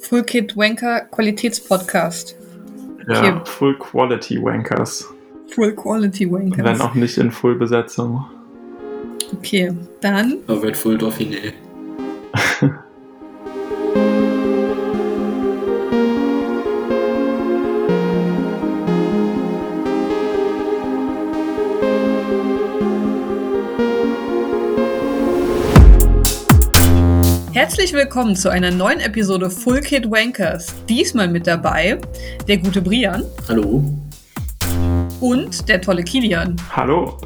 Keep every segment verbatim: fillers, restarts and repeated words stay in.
Full Kid Wanker Qualitätspodcast. Ja, okay. Full Quality Wankers. Full Quality Wankers. Wenn auch nicht in Full Besetzung. Okay, dann. Aber wird Full Dauphiné. Herzlich willkommen zu einer neuen Episode Full Kid Wankers. Diesmal mit dabei der gute Brian. Hallo. Und der tolle Kilian. Hallo.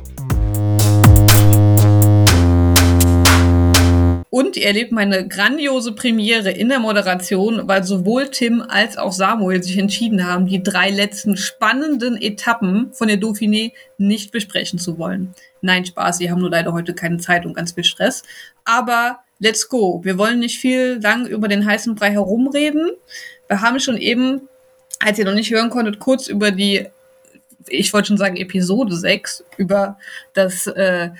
Und ihr erlebt meine grandiose Premiere in der Moderation, weil sowohl Tim als auch Samuel sich entschieden haben, die drei letzten spannenden Etappen von der Dauphiné nicht besprechen zu wollen. Nein, Spaß, sie haben nur leider heute keine Zeit und ganz viel Stress. Aber let's go. Wir wollen nicht viel lang über den heißen Brei herumreden. Wir haben schon eben, als ihr noch nicht hören konntet, kurz über die, ich wollte schon sagen Episode sechs, über das äh,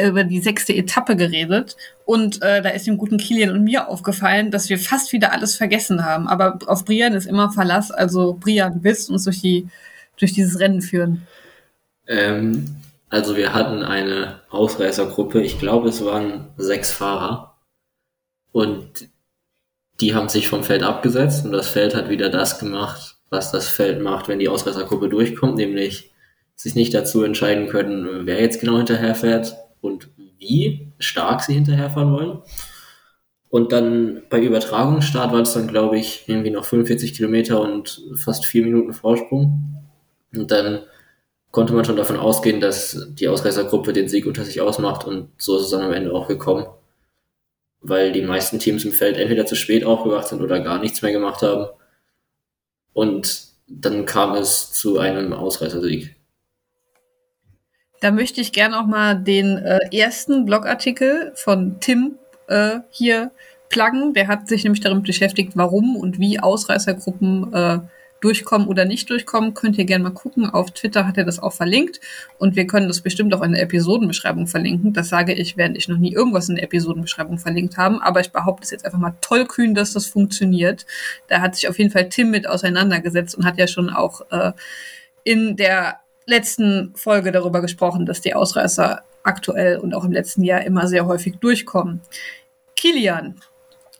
über die sechste Etappe geredet. Und äh, da ist dem guten Kilian und mir aufgefallen, dass wir fast wieder alles vergessen haben. Aber auf Brian ist immer Verlass. Also Brian, willst du uns durch, die, durch dieses Rennen führen? Ähm... Also wir hatten eine Ausreißergruppe, ich glaube es waren sechs Fahrer und die haben sich vom Feld abgesetzt und das Feld hat wieder das gemacht, was das Feld macht, wenn die Ausreißergruppe durchkommt, nämlich sich nicht dazu entscheiden können, wer jetzt genau hinterherfährt und wie stark sie hinterherfahren wollen. Und dann bei Übertragungsstart waren es dann, glaube ich, irgendwie noch fünfundvierzig Kilometer und fast vier Minuten Vorsprung und dann konnte man schon davon ausgehen, dass die Ausreißergruppe den Sieg unter sich ausmacht und so ist es dann am Ende auch gekommen, weil die meisten Teams im Feld entweder zu spät aufgewacht sind oder gar nichts mehr gemacht haben und dann kam es zu einem Ausreißersieg. Da möchte ich gerne auch mal den äh, ersten Blogartikel von Tim äh, hier pluggen. Der hat sich nämlich damit beschäftigt, warum und wie Ausreißergruppen äh, durchkommen oder nicht durchkommen, könnt ihr gerne mal gucken. Auf Twitter hat er das auch verlinkt und wir können das bestimmt auch in der Episodenbeschreibung verlinken. Das sage ich, während ich noch nie irgendwas in der Episodenbeschreibung verlinkt habe, aber ich behaupte es jetzt einfach mal tollkühn, dass das funktioniert. Da hat sich auf jeden Fall Tim mit auseinandergesetzt und hat ja schon auch äh, in der letzten Folge darüber gesprochen, dass die Ausreißer aktuell und auch im letzten Jahr immer sehr häufig durchkommen. Kilian,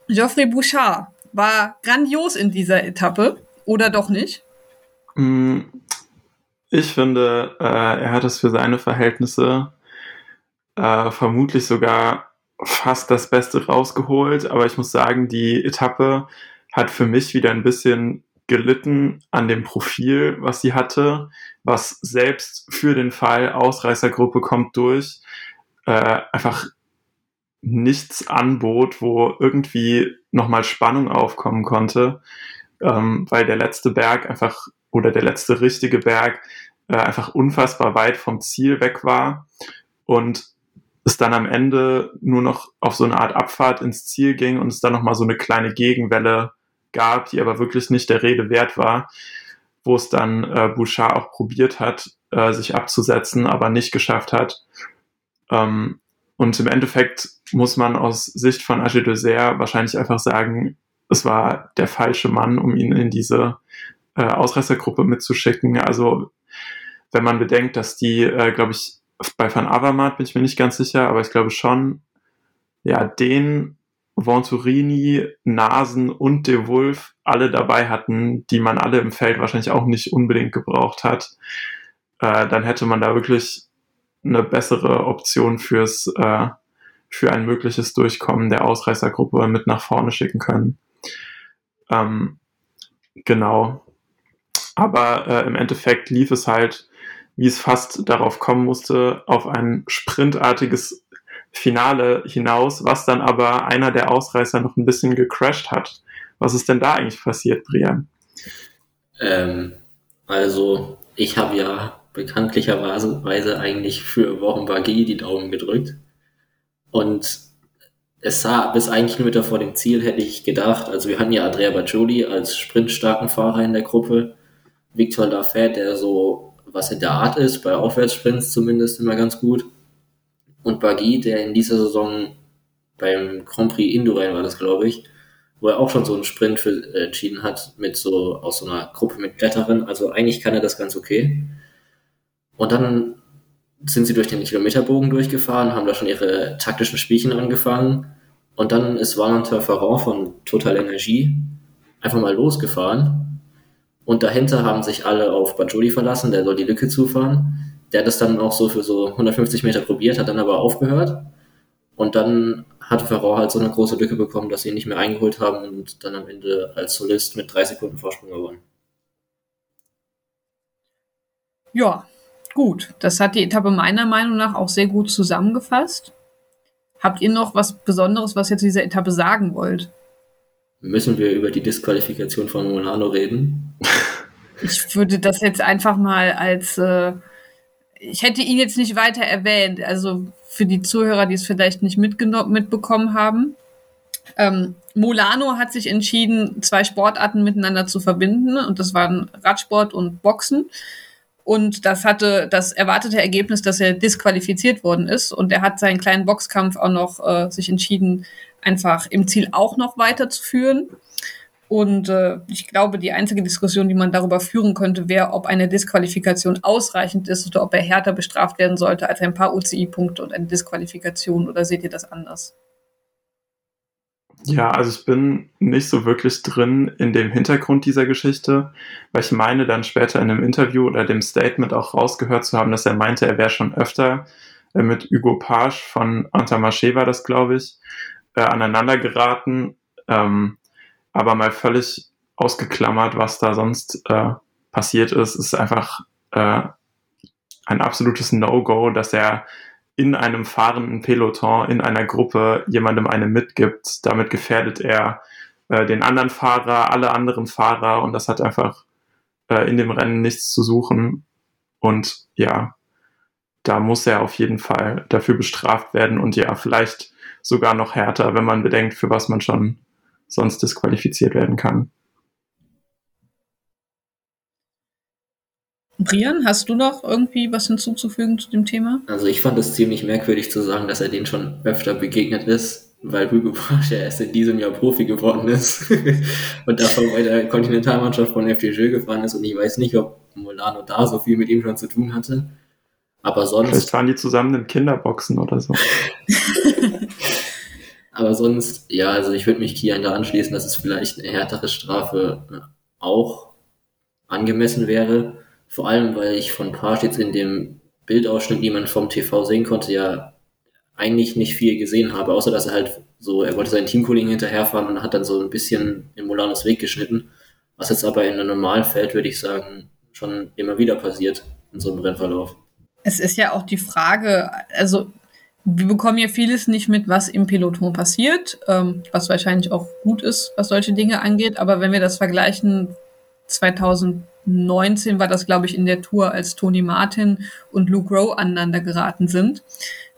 Geoffrey Bouchard war grandios in dieser Etappe. Oder doch nicht? Ich finde, äh, er hat es für seine Verhältnisse äh, vermutlich sogar fast das Beste rausgeholt. Aber ich muss sagen, die Etappe hat für mich wieder ein bisschen gelitten an dem Profil, was sie hatte, was selbst für den Fall Ausreißergruppe kommt durch, äh, einfach nichts anbot, wo irgendwie nochmal Spannung aufkommen konnte. Ähm, weil der letzte Berg einfach, oder der letzte richtige Berg äh, einfach unfassbar weit vom Ziel weg war und es dann am Ende nur noch auf so eine Art Abfahrt ins Ziel ging und es dann nochmal so eine kleine Gegenwelle gab, die aber wirklich nicht der Rede wert war, wo es dann äh, Bouchard auch probiert hat, äh, sich abzusetzen, aber nicht geschafft hat. Ähm, und im Endeffekt muss man aus Sicht von Agé Dessert wahrscheinlich einfach sagen, es war der falsche Mann, um ihn in diese äh, Ausreißergruppe mitzuschicken. Also wenn man bedenkt, dass die, äh, glaube ich, bei Van Avermaet bin ich mir nicht ganz sicher, aber ich glaube schon, ja, den, Venturini, Nasen und De Wolf alle dabei hatten, die man alle im Feld wahrscheinlich auch nicht unbedingt gebraucht hat, äh, dann hätte man da wirklich eine bessere Option fürs äh, für ein mögliches Durchkommen der Ausreißergruppe mit nach vorne schicken können. Ähm, genau. Aber äh, im Endeffekt lief es halt, wie es fast darauf kommen musste, auf ein sprintartiges Finale hinaus, was dann aber einer der Ausreißer noch ein bisschen gecrashed hat. Was ist denn da eigentlich passiert, Brian? Ähm, also, ich habe ja bekanntlicherweise eigentlich für Wout van Aert die Daumen gedrückt. Und es sah bis einen Kilometer vor dem Ziel, hätte ich gedacht, also wir hatten ja Andrea Bagioli als sprintstarken Fahrer in der Gruppe, Victor Lafay, der so was in der Art ist, bei Aufwärtssprints zumindest immer ganz gut, und Bagui, der in dieser Saison beim Grand Prix Indurain war das, glaube ich, wo er auch schon so einen Sprint für, äh, entschieden hat, mit so, aus so einer Gruppe mit Kletterern. Also eigentlich kann er das ganz okay. Und dann sind sie durch den Kilometerbogen durchgefahren, haben da schon ihre taktischen Spielchen angefangen. Und dann ist Valentin Ferrand von Total Energie einfach mal losgefahren. Und dahinter haben sich alle auf Bagioli verlassen, der soll die Lücke zufahren. Der hat das dann auch so für so hundertfünfzig Meter probiert, hat dann aber aufgehört. Und dann hat Ferrand halt so eine große Lücke bekommen, dass sie ihn nicht mehr eingeholt haben und dann am Ende als Solist mit drei Sekunden Vorsprung gewonnen. Ja, gut. Das hat die Etappe meiner Meinung nach auch sehr gut zusammengefasst. Habt ihr noch was Besonderes, was ihr zu dieser Etappe sagen wollt? Müssen wir über die Disqualifikation von Molano reden? Ich würde das jetzt einfach mal als... Äh, ich hätte ihn jetzt nicht weiter erwähnt, also für die Zuhörer, die es vielleicht nicht mitgenommen, mitbekommen haben. Ähm, Molano hat sich entschieden, zwei Sportarten miteinander zu verbinden, und das waren Radsport und Boxen. Und das hatte das erwartete Ergebnis, dass er disqualifiziert worden ist. Und er hat seinen kleinen Boxkampf auch noch äh, sich entschieden, einfach im Ziel auch noch weiterzuführen. Und äh, ich glaube, die einzige Diskussion, die man darüber führen könnte, wäre, ob eine Disqualifikation ausreichend ist oder ob er härter bestraft werden sollte als ein paar U C I-Punkte und eine Disqualifikation. Oder seht ihr das anders? Ja, also ich bin nicht so wirklich drin in dem Hintergrund dieser Geschichte, weil ich meine, dann später in einem Interview oder dem Statement auch rausgehört zu haben, dass er meinte, er wäre schon öfter äh, mit Hugo Pasch von Intermarché, war das, glaube ich, äh, aneinander geraten, ähm, aber mal völlig ausgeklammert, was da sonst äh, passiert ist, ist einfach äh, ein absolutes No-Go, dass er in einem fahrenden Peloton, in einer Gruppe jemandem eine mitgibt. Damit gefährdet er äh, den anderen Fahrer, alle anderen Fahrer, und das hat einfach äh, in dem Rennen nichts zu suchen. Und ja, da muss er auf jeden Fall dafür bestraft werden und ja, vielleicht sogar noch härter, wenn man bedenkt, für was man schon sonst disqualifiziert werden kann. Brian, hast du noch irgendwie was hinzuzufügen zu dem Thema? Also ich fand es ziemlich merkwürdig zu sagen, dass er denen schon öfter begegnet ist, weil Hugo Pasch ja erst in diesem Jahr Profi geworden ist und davor bei der Kontinentalmannschaft von F D J gefahren ist, und ich weiß nicht, ob Molano da so viel mit ihm schon zu tun hatte. Aber sonst... Vielleicht fahren die zusammen in Kinderboxen oder so. Aber sonst, ja, also ich würde mich Kian da anschließen, dass es vielleicht eine härtere Strafe auch angemessen wäre. Vor allem, weil ich von Pasch jetzt in dem Bildausschnitt, den man vom T V sehen konnte, ja eigentlich nicht viel gesehen habe, außer dass er halt so, er wollte seinen Teamkollegen hinterherfahren und hat dann so ein bisschen in Molanos Weg geschnitten, was jetzt aber in einem normalen Feld, würde ich sagen, schon immer wieder passiert in so einem Rennverlauf. Es ist ja auch die Frage, also wir bekommen ja vieles nicht mit, was im Peloton passiert, was wahrscheinlich auch gut ist, was solche Dinge angeht, aber wenn wir das vergleichen, zweitausendneunzehn war das, glaube ich, in der Tour, als Tony Martin und Luke Rowe aneinander geraten sind,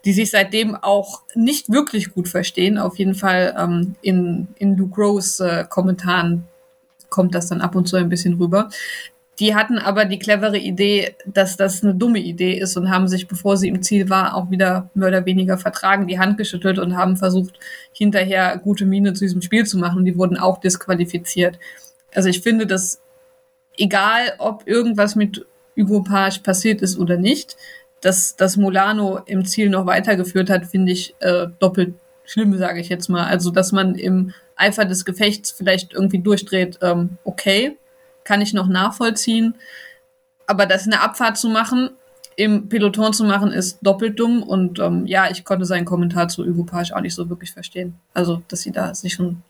die sich seitdem auch nicht wirklich gut verstehen. Auf jeden Fall ähm, in, in Luke Rowes äh, Kommentaren kommt das dann ab und zu ein bisschen rüber. Die hatten aber die clevere Idee, dass das eine dumme Idee ist, und haben sich, bevor sie im Ziel war, auch wieder mehr oder weniger vertragen, die Hand geschüttelt und haben versucht, hinterher gute Miene zu diesem Spiel zu machen. Die wurden auch disqualifiziert. Also ich finde, dass egal, ob irgendwas mit Hugo Pasch passiert ist oder nicht, dass, dass Molano im Ziel noch weitergeführt hat, finde ich äh, doppelt schlimm, sage ich jetzt mal. Also, dass man im Eifer des Gefechts vielleicht irgendwie durchdreht, ähm, okay, kann ich noch nachvollziehen. Aber das in der Abfahrt zu machen, im Peloton zu machen, ist doppelt dumm. Und ähm, ja, ich konnte seinen Kommentar zu Hugo Pasch auch nicht so wirklich verstehen. Also, dass sie da sich schon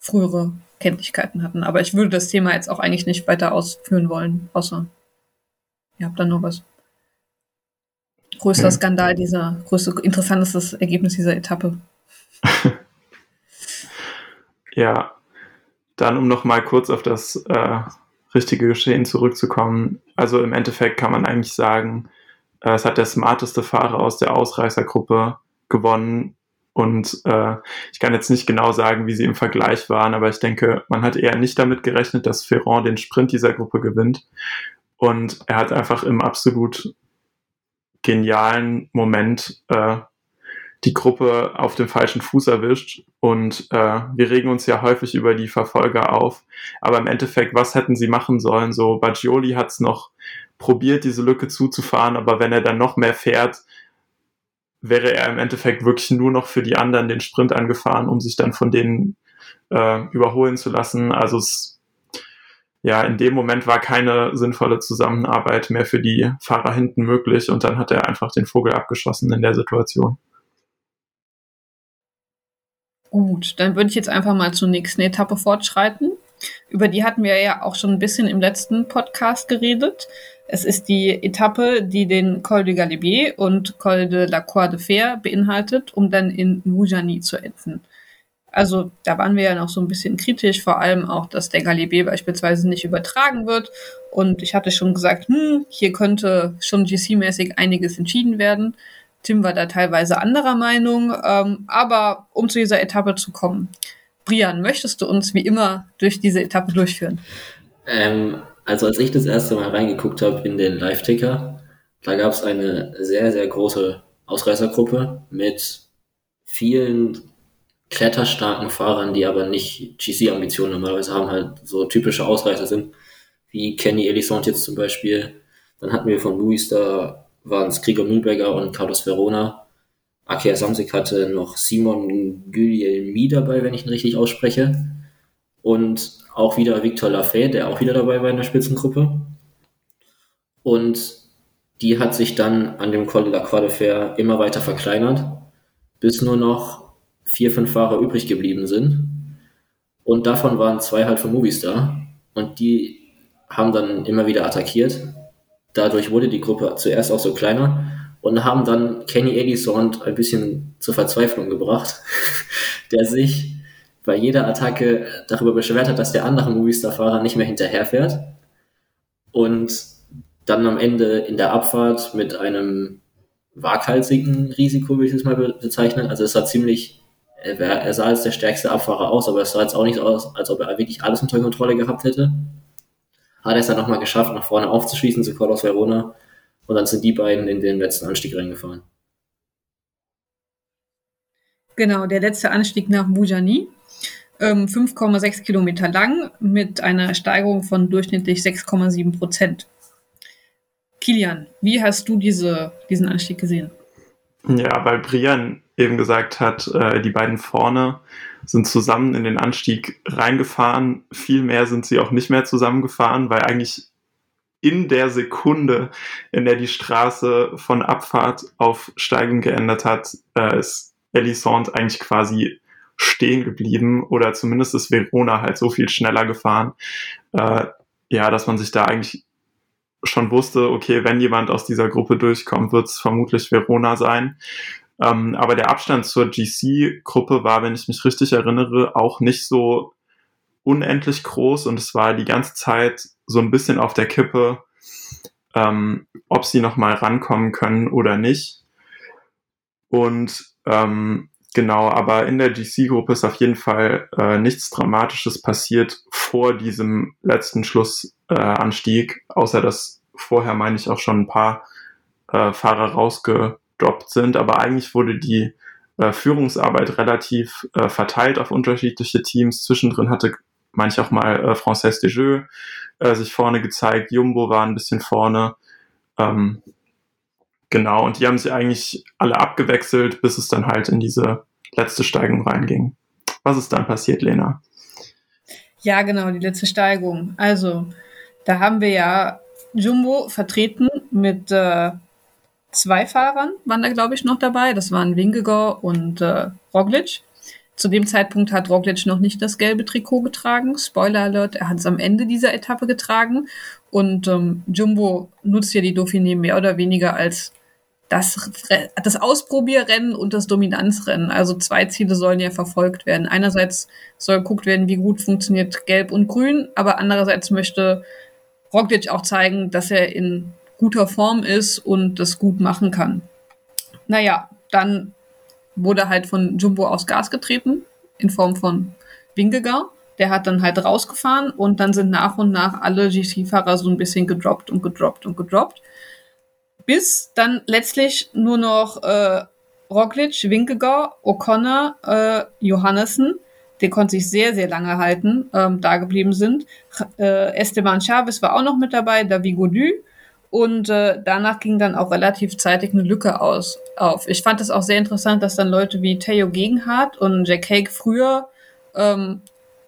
frühere Kenntlichkeiten hatten. Aber ich würde das Thema jetzt auch eigentlich nicht weiter ausführen wollen, außer ihr habt dann noch was. Größter hm. Skandal dieser, größte, interessantestes Ergebnis dieser Etappe. Ja, dann um nochmal kurz auf das äh, richtige Geschehen zurückzukommen. Also im Endeffekt kann man eigentlich sagen, äh, es hat der smarteste Fahrer aus der Ausreißergruppe gewonnen. Und äh, ich kann jetzt nicht genau sagen, wie sie im Vergleich waren, aber ich denke, man hat eher nicht damit gerechnet, dass Ferrand den Sprint dieser Gruppe gewinnt. Und er hat einfach im absolut genialen Moment äh, die Gruppe auf dem falschen Fuß erwischt. Und äh, wir regen uns ja häufig über die Verfolger auf. Aber im Endeffekt, was hätten sie machen sollen? So, Bagioli hat es noch probiert, diese Lücke zuzufahren, aber wenn er dann noch mehr fährt, wäre er im Endeffekt wirklich nur noch für die anderen den Sprint angefahren, um sich dann von denen äh, überholen zu lassen. Also es, ja, in dem Moment war keine sinnvolle Zusammenarbeit mehr für die Fahrer hinten möglich und dann hat er einfach den Vogel abgeschossen in der Situation. Gut, dann würde ich jetzt einfach mal zur nächsten Etappe fortschreiten. Über die hatten wir ja auch schon ein bisschen im letzten Podcast geredet. Es ist die Etappe, die den Col du Galibier und Col de la Croix de Fer beinhaltet, um dann in Mougins zu enden. Also da waren wir ja noch so ein bisschen kritisch, vor allem auch, dass der Galibier beispielsweise nicht übertragen wird. Und ich hatte schon gesagt, hm, hier könnte schon G C-mäßig einiges entschieden werden. Tim war da teilweise anderer Meinung, ähm, aber um zu dieser Etappe zu kommen. Brian, möchtest du uns wie immer durch diese Etappe durchführen? Ähm, also als ich das erste Mal reingeguckt habe in den Live-Ticker, da gab es eine sehr, sehr große Ausreißergruppe mit vielen kletterstarken Fahrern, die aber nicht G C-Ambitionen normalerweise haben, halt so typische Ausreißer sind, wie Kenny Elissonde jetzt zum Beispiel. Dann hatten wir von Movistar, waren es Gregor Mühlberger und Carlos Verona. Akea Samsic hatte noch Simon Guglielmi dabei, wenn ich ihn richtig ausspreche. Und auch wieder Victor Lafay, der auch wieder dabei war in der Spitzengruppe. Und die hat sich dann an dem Col de la Croix de Fer immer weiter verkleinert, bis nur noch vier, fünf Fahrer übrig geblieben sind. Und davon waren zwei halt von Movistar. Und die haben dann immer wieder attackiert. Dadurch wurde die Gruppe zuerst auch so kleiner. Und haben dann Kenny Elissonde ein bisschen zur Verzweiflung gebracht, der sich bei jeder Attacke darüber beschwert hat, dass der andere Movistar-Fahrer nicht mehr hinterherfährt. Und dann am Ende in der Abfahrt mit einem waghalsigen Risiko, würde ich es mal be- bezeichnen. Also es sah ziemlich, er, er sah als der stärkste Abfahrer aus, aber es sah jetzt auch nicht aus, als ob er wirklich alles unter Kontrolle gehabt hätte. Hat er es dann nochmal geschafft, nach vorne aufzuschießen zu Carlos Verona. Und dann sind die beiden in den letzten Anstieg reingefahren. Genau, der letzte Anstieg nach Mougins, ähm, fünf Komma sechs Kilometer lang mit einer Steigerung von durchschnittlich sechs Komma sieben Prozent. Kilian, wie hast du diese, diesen Anstieg gesehen? Ja, weil Brian eben gesagt hat, äh, die beiden vorne sind zusammen in den Anstieg reingefahren. Viel mehr sind sie auch nicht mehr zusammengefahren, weil eigentlich in der Sekunde, in der die Straße von Abfahrt auf Steigen geändert hat, äh, ist Elissonde eigentlich quasi stehen geblieben oder zumindest ist Verona halt so viel schneller gefahren, äh, ja, dass man sich da eigentlich schon wusste, okay, wenn jemand aus dieser Gruppe durchkommt, wird es vermutlich Verona sein. Ähm, aber der Abstand zur G C-Gruppe war, wenn ich mich richtig erinnere, auch nicht so unendlich groß und es war die ganze Zeit so ein bisschen auf der Kippe, ähm, ob sie nochmal rankommen können oder nicht. Und ähm, genau, aber in der G C-Gruppe ist auf jeden Fall äh, nichts Dramatisches passiert vor diesem letzten Schlussanstieg, äh, außer dass vorher, meine ich, auch schon ein paar äh, Fahrer rausgedroppt sind. Aber eigentlich wurde die äh, Führungsarbeit relativ äh, verteilt auf unterschiedliche Teams. Zwischendrin hatte manch auch mal äh, Frances Dejeux äh, sich vorne gezeigt, Jumbo war ein bisschen vorne, ähm, genau, und die haben sich eigentlich alle abgewechselt, bis es dann halt in diese letzte Steigung reinging. Was ist dann passiert, Lena? Ja, genau, die letzte Steigung. Also, da haben wir ja Jumbo vertreten mit äh, zwei Fahrern, waren da, glaube ich, noch dabei. Das waren Wingegaard und äh, Roglic. Zu dem Zeitpunkt hat Roglic noch nicht das gelbe Trikot getragen. Spoiler Alert, er hat es am Ende dieser Etappe getragen. Und ähm, Jumbo nutzt ja die Dauphiné mehr oder weniger als das, das Ausprobierrennen und das Dominanzrennen. Also zwei Ziele sollen ja verfolgt werden. Einerseits soll geguckt werden, wie gut funktioniert Gelb und Grün, aber andererseits möchte Roglic auch zeigen, dass er in guter Form ist und das gut machen kann. Naja, dann wurde halt von Jumbo aufs Gas getreten, in Form von Wingegaard. Der hat dann halt rausgefahren und dann sind nach und nach alle G C-Fahrer so ein bisschen gedroppt und gedroppt und gedroppt. Bis dann letztlich nur noch äh, Roglic, Wingegaard, O'Connor, äh, Johannessen, der konnte sich sehr, sehr lange halten, ähm, da geblieben sind. Äh, Esteban Chavez war auch noch mit dabei, David Gaudu. Und äh, danach ging dann auch relativ zeitig eine Lücke aus, auf. Ich fand es auch sehr interessant, dass dann Leute wie Tao Geoghegan Hart und Jack Haig früher ähm,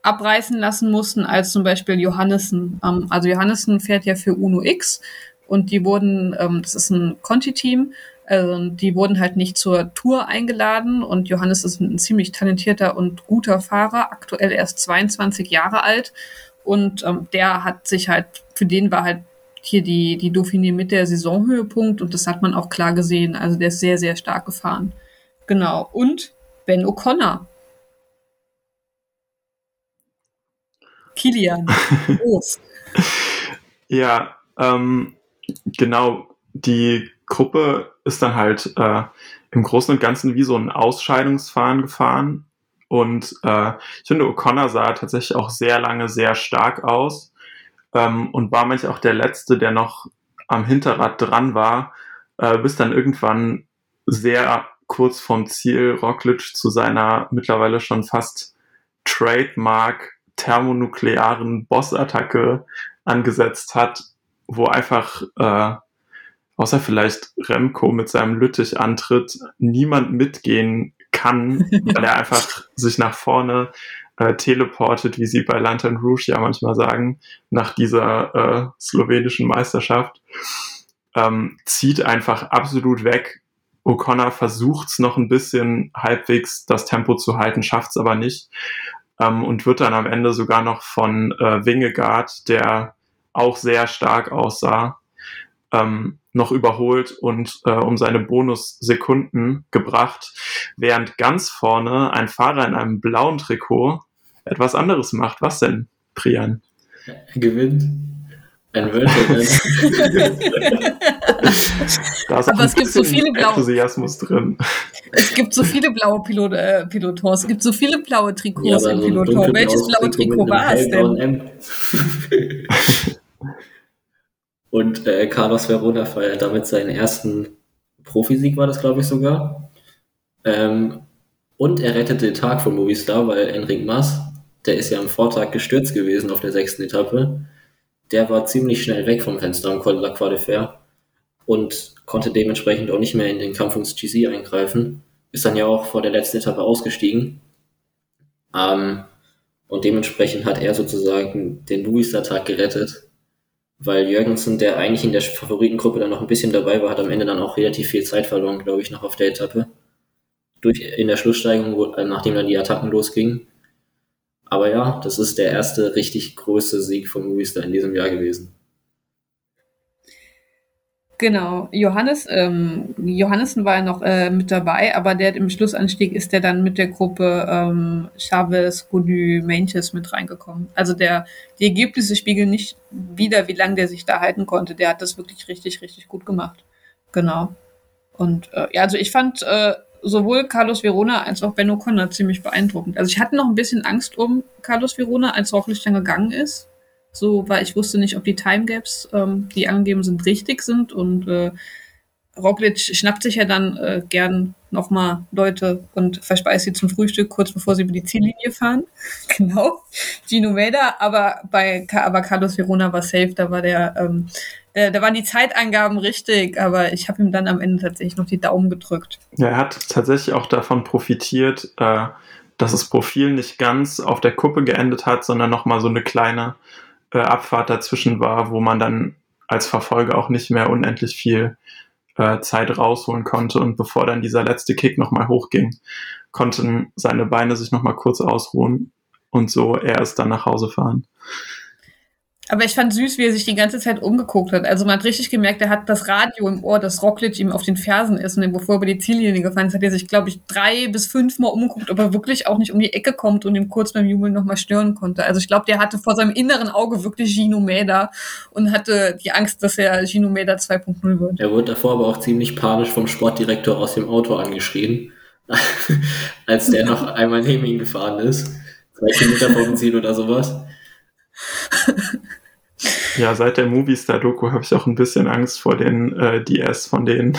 abreißen lassen mussten als zum Beispiel Johannessen. Ähm, also Johannessen fährt ja für Uno X und die wurden, ähm, das ist ein Conti-Team, also die wurden halt nicht zur Tour eingeladen und Johannes ist ein ziemlich talentierter und guter Fahrer, aktuell erst zweiundzwanzig Jahre alt und ähm, der hat sich halt, für den war halt hier die, die Dauphiné mit der Saisonhöhepunkt und das hat man auch klar gesehen. Also der ist sehr, sehr stark gefahren. Genau. Und Ben O'Connor. Kilian. Groß. Ja, ähm, genau. Die Gruppe ist dann halt äh, im Großen und Ganzen wie so ein Ausscheidungsfahren gefahren und äh, ich finde, O'Connor sah tatsächlich auch sehr lange sehr stark aus. Um, und war manchmal auch der Letzte, der noch am Hinterrad dran war, äh, bis dann irgendwann sehr kurz vorm Ziel Roglic zu seiner mittlerweile schon fast Trademark thermonuklearen Boss-Attacke angesetzt hat, wo einfach, äh, außer vielleicht Remco mit seinem Lüttich-Antritt, niemand mitgehen kann, weil er einfach sich nach vorne Äh, teleportet, wie sie bei Lantern Rouge ja manchmal sagen, nach dieser äh, slowenischen Meisterschaft, ähm, zieht einfach absolut weg. O'Connor versucht es noch ein bisschen halbwegs das Tempo zu halten, schafft es aber nicht ähm, und wird dann am Ende sogar noch von äh, Wingegaard, der auch sehr stark aussah, ähm, noch überholt und äh, um seine Bonussekunden gebracht, während ganz vorne ein Fahrer in einem blauen Trikot etwas anderes macht. Was denn, Priyan? Gewinnt. Ein Weltrekord. Da ist aber ein es gibt so viele blaue Enthusiasmus drin. Es gibt so viele blaue Pilot, äh, Pilotons. Es gibt so viele blaue Trikots ja, im so Piloton. Welches blaue Trikot war es denn? Und äh, Carlos Verona feiert damit seinen ersten Profisieg, war das, glaube ich, sogar. Ähm, und er rettete den Tag von Movistar, weil Enric Mas, der ist ja am Vortag gestürzt gewesen auf der sechsten Etappe, der war ziemlich schnell weg vom Fenster am Col de la Croix de Fer und konnte dementsprechend auch nicht mehr in den Kampf ums G C eingreifen. Ist dann ja auch vor der letzten Etappe ausgestiegen. Ähm, und dementsprechend hat er sozusagen den Movistar-Tag gerettet, weil Jürgensen, der eigentlich in der Favoritengruppe dann noch ein bisschen dabei war, hat am Ende dann auch relativ viel Zeit verloren, glaube ich, noch auf der Etappe. Durch, in der Schlusssteigung, wo, nachdem dann die Attacken losgingen. Aber ja, das ist der erste richtig große Sieg von Movistar in diesem Jahr gewesen. Genau, Johannes, ähm, Johannessen war ja noch äh, mit dabei, aber der im Schlussanstieg ist der dann mit der Gruppe ähm, Chavez, Gaudu, Meintjes mit reingekommen. Also der, die Ergebnisse spiegeln nicht wider, wie lange der sich da halten konnte. Der hat das wirklich richtig, richtig gut gemacht. Genau. Und äh, ja, also ich fand äh, sowohl Carlos Verona als auch Ben O'Connor ziemlich beeindruckend. Also ich hatte noch ein bisschen Angst um Carlos Verona, als Roglic dann gegangen ist. So, weil ich wusste nicht, ob die Timegaps, ähm, die angegeben sind, richtig sind. Und äh, Roglic schnappt sich ja dann äh, gern nochmal Leute und verspeist sie zum Frühstück, kurz bevor sie über die Ziellinie fahren. Genau, Gino Mäder. Aber bei aber Carlos Verona war safe, da war der, ähm, der, da waren die Zeitangaben richtig. Aber ich habe ihm dann am Ende tatsächlich noch die Daumen gedrückt. Ja, er hat tatsächlich auch davon profitiert, äh, dass das Profil nicht ganz auf der Kuppe geendet hat, sondern nochmal so eine kleine Abfahrt dazwischen war, wo man dann als Verfolger auch nicht mehr unendlich viel äh, Zeit rausholen konnte. Und bevor dann dieser letzte Kick nochmal hochging, konnten seine Beine sich nochmal kurz ausruhen und so er ist dann nach Hause fahren. Aber ich fand süß, wie er sich die ganze Zeit umgeguckt hat. Also man hat richtig gemerkt, er hat das Radio im Ohr, dass Roglic ihm auf den Fersen ist. Und bevor er über die Ziellinie gefahren ist, hat er sich, glaube ich, drei bis fünf Mal umgeguckt, ob er wirklich auch nicht um die Ecke kommt und ihm kurz beim Jubeln nochmal stören konnte. Also ich glaube, der hatte vor seinem inneren Auge wirklich Gino Mäder und hatte die Angst, dass er Gino Mäder zwei Punkt null wird. Er wurde davor aber auch ziemlich panisch vom Sportdirektor aus dem Auto angeschrien, als der noch einmal neben ihn gefahren ist. Zwei Kilometer vom Ziel oder sowas. Ja, seit der Movistar-Doku habe ich auch ein bisschen Angst vor den äh, D S von denen.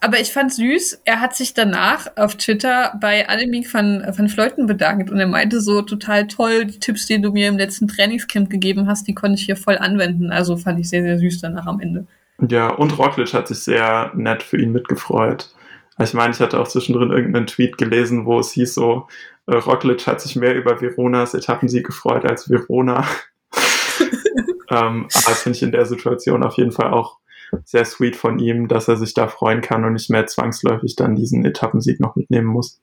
Aber ich fand süß, er hat sich danach auf Twitter bei Annemiek van, van Vleuten bedankt und er meinte so, total toll, die Tipps, die du mir im letzten Trainingscamp gegeben hast, die konnte ich hier voll anwenden. Also fand ich sehr, sehr süß danach am Ende. Ja, und Roglic hat sich sehr nett für ihn mitgefreut. Ich meine, ich hatte auch zwischendrin irgendeinen Tweet gelesen, wo es hieß so, Roglic hat sich mehr über Veronas Etappensieg gefreut als Verona. ähm, aber das finde ich in der Situation auf jeden Fall auch sehr sweet von ihm, dass er sich da freuen kann und nicht mehr zwangsläufig dann diesen Etappensieg noch mitnehmen muss.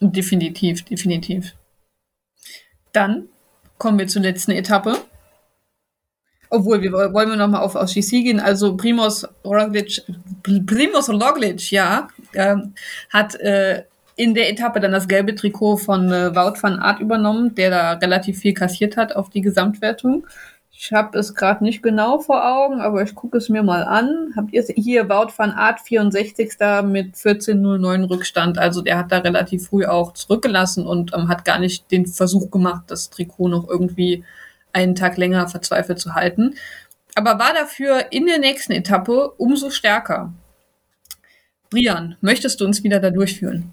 Definitiv, definitiv. Dann kommen wir zur letzten Etappe. Obwohl, wir wollen wir nochmal auf, auf G C gehen. Also Primoz Roglic, Primoz Roglic, ja, äh, hat äh, in der Etappe dann das gelbe Trikot von äh, Wout van Aert übernommen, der da relativ viel kassiert hat auf die Gesamtwertung. Ich habe es gerade nicht genau vor Augen, aber ich gucke es mir mal an. Habt ihr es? Hier, Wout van Aert, vierundsechzigster mit vierzehn null neun Rückstand. Also der hat da relativ früh auch zurückgelassen und ähm, hat gar nicht den Versuch gemacht, das Trikot noch irgendwie einen Tag länger verzweifelt zu halten, aber war dafür in der nächsten Etappe umso stärker. Brian, möchtest du uns wieder da durchführen?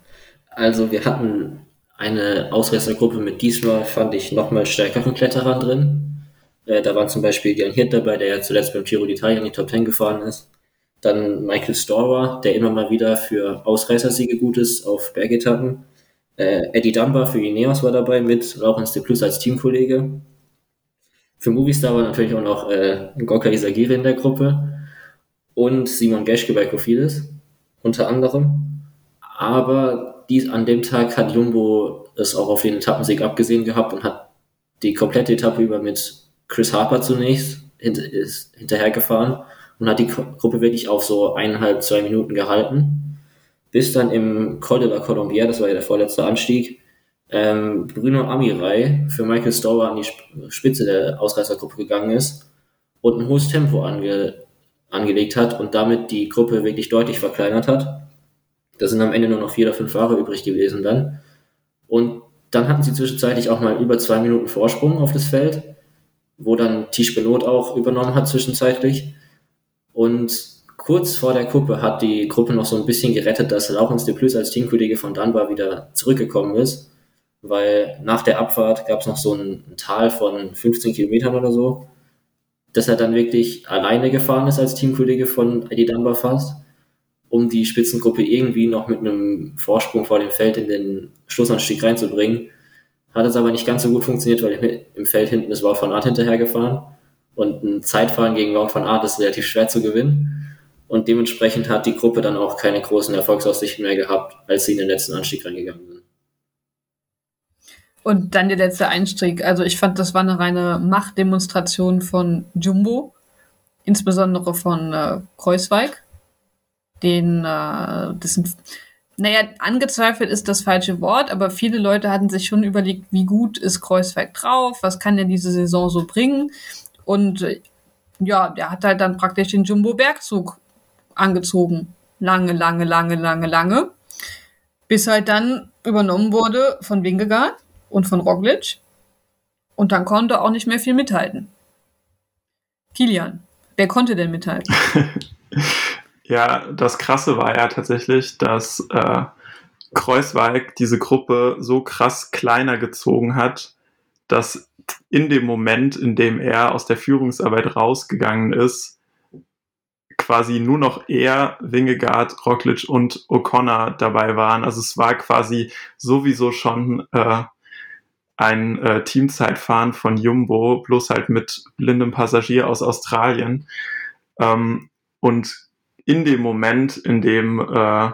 Also wir hatten eine Ausreißergruppe mit diesmal, fand ich, nochmal stärkeren Kletterern drin. Äh, da war zum Beispiel Jan Hirt dabei, der ja zuletzt beim Giro d'Italia in die Top zehn gefahren ist. Dann Michael Storer, der immer mal wieder für Ausreißersiege gut ist auf Bergetappen. Äh, Eddie Dunbar für Ineos war dabei mit Laurens de Plus als Teamkollege. Für Movistar war natürlich auch noch äh, Gorka Isagire in der Gruppe und Simon Geschke bei Cofidis unter anderem. Aber dies, an dem Tag hat Jumbo es auch auf den Etappensieg abgesehen gehabt und hat die komplette Etappe über mit Chris Harper zunächst hint- ist hinterhergefahren und hat die Gruppe wirklich auf so eineinhalb, zwei Minuten gehalten. Bis dann im Col de la Croix de Fer, das war ja der vorletzte Anstieg, Ähm, Bruno Amirai für Michael Storer an die Spitze der Ausreißergruppe gegangen ist und ein hohes Tempo ange- angelegt hat und damit die Gruppe wirklich deutlich verkleinert hat. Da sind am Ende nur noch vier oder fünf Fahrer übrig gewesen dann. Und dann hatten sie zwischenzeitlich auch mal über zwei Minuten Vorsprung auf das Feld, wo dann Tisch Benot auch übernommen hat zwischenzeitlich. Und kurz vor der Gruppe hat die Gruppe noch so ein bisschen gerettet, dass Laurens de Plus als Teamkollege von Dunbar wieder zurückgekommen ist, weil nach der Abfahrt gab es noch so ein Tal von fünfzehn Kilometern oder so, dass er dann wirklich alleine gefahren ist als Teamkollege von Eddie Dunbar fast, um die Spitzengruppe irgendwie noch mit einem Vorsprung vor dem Feld in den Schlussanstieg reinzubringen. Hat es aber nicht ganz so gut funktioniert, weil im Feld hinten ist Wout van Aert hinterhergefahren und ein Zeitfahren gegen Wout van Aert ist relativ schwer zu gewinnen und dementsprechend hat die Gruppe dann auch keine großen Erfolgsaussichten mehr gehabt, als sie in den letzten Anstieg reingegangen sind. Und dann der letzte Einstieg. Also ich fand, das war eine reine Machtdemonstration von Jumbo, insbesondere von äh, Kruijswijk, den, äh, dessen, naja, angezweifelt ist das falsche Wort, aber viele Leute hatten sich schon überlegt, wie gut ist Kruijswijk drauf, was kann er diese Saison so bringen? Und äh, ja, der hat halt dann praktisch den Jumbo-Bergzug angezogen. Lange, lange, lange, lange, lange. Bis halt dann übernommen wurde von Wingegaard und von Roglic. Und dann konnte auch nicht mehr viel mithalten. Kilian, wer konnte denn mithalten? Ja, das Krasse war ja tatsächlich, dass äh, Kruijswijk diese Gruppe so krass kleiner gezogen hat, dass in dem Moment, in dem er aus der Führungsarbeit rausgegangen ist, quasi nur noch er, Wingegaard, Roglic und O'Connor dabei waren. Also es war quasi sowieso schon äh, ein äh, Teamzeitfahren von Jumbo, bloß halt mit blindem Passagier aus Australien. Ähm, und in dem Moment, in dem äh,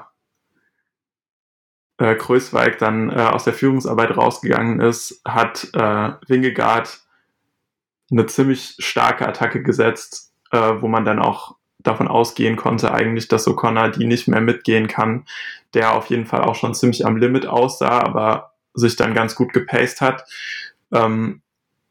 äh, Kruijswijk dann äh, aus der Führungsarbeit rausgegangen ist, hat äh, Wingegaard eine ziemlich starke Attacke gesetzt, äh, wo man dann auch davon ausgehen konnte eigentlich, dass O'Connor die nicht mehr mitgehen kann, der auf jeden Fall auch schon ziemlich am Limit aussah, aber sich dann ganz gut gepaced hat ähm,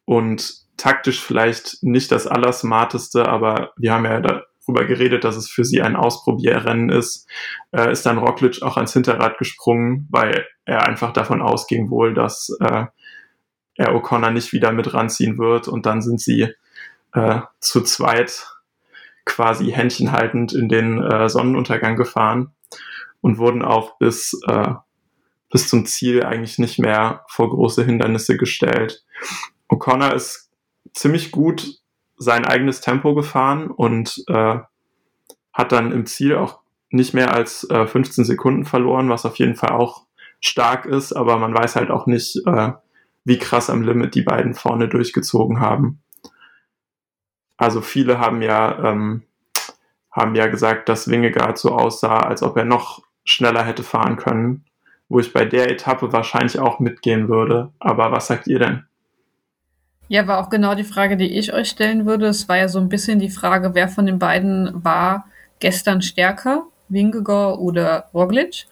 und taktisch vielleicht nicht das Allersmarteste, aber wir haben ja darüber geredet, dass es für sie ein Ausprobierrennen ist, äh, ist dann Roglic auch ans Hinterrad gesprungen, weil er einfach davon ausging wohl, dass äh, er O'Connor nicht wieder mit ranziehen wird und dann sind sie äh, zu zweit quasi händchenhaltend in den äh, Sonnenuntergang gefahren und wurden auch bis, äh, bis zum Ziel eigentlich nicht mehr vor große Hindernisse gestellt. O'Connor ist ziemlich gut sein eigenes Tempo gefahren und äh, hat dann im Ziel auch nicht mehr als äh, fünfzehn Sekunden verloren, was auf jeden Fall auch stark ist, aber man weiß halt auch nicht, äh, wie krass am Limit die beiden vorne durchgezogen haben. Also viele haben ja ähm, haben ja gesagt, dass Wingegaard so aussah, als ob er noch schneller hätte fahren können, wo ich bei der Etappe wahrscheinlich auch mitgehen würde. Aber was sagt ihr denn? Ja, war auch genau die Frage, die ich euch stellen würde. Es war ja so ein bisschen die Frage, wer von den beiden war gestern stärker, Wingegaard oder Roglic.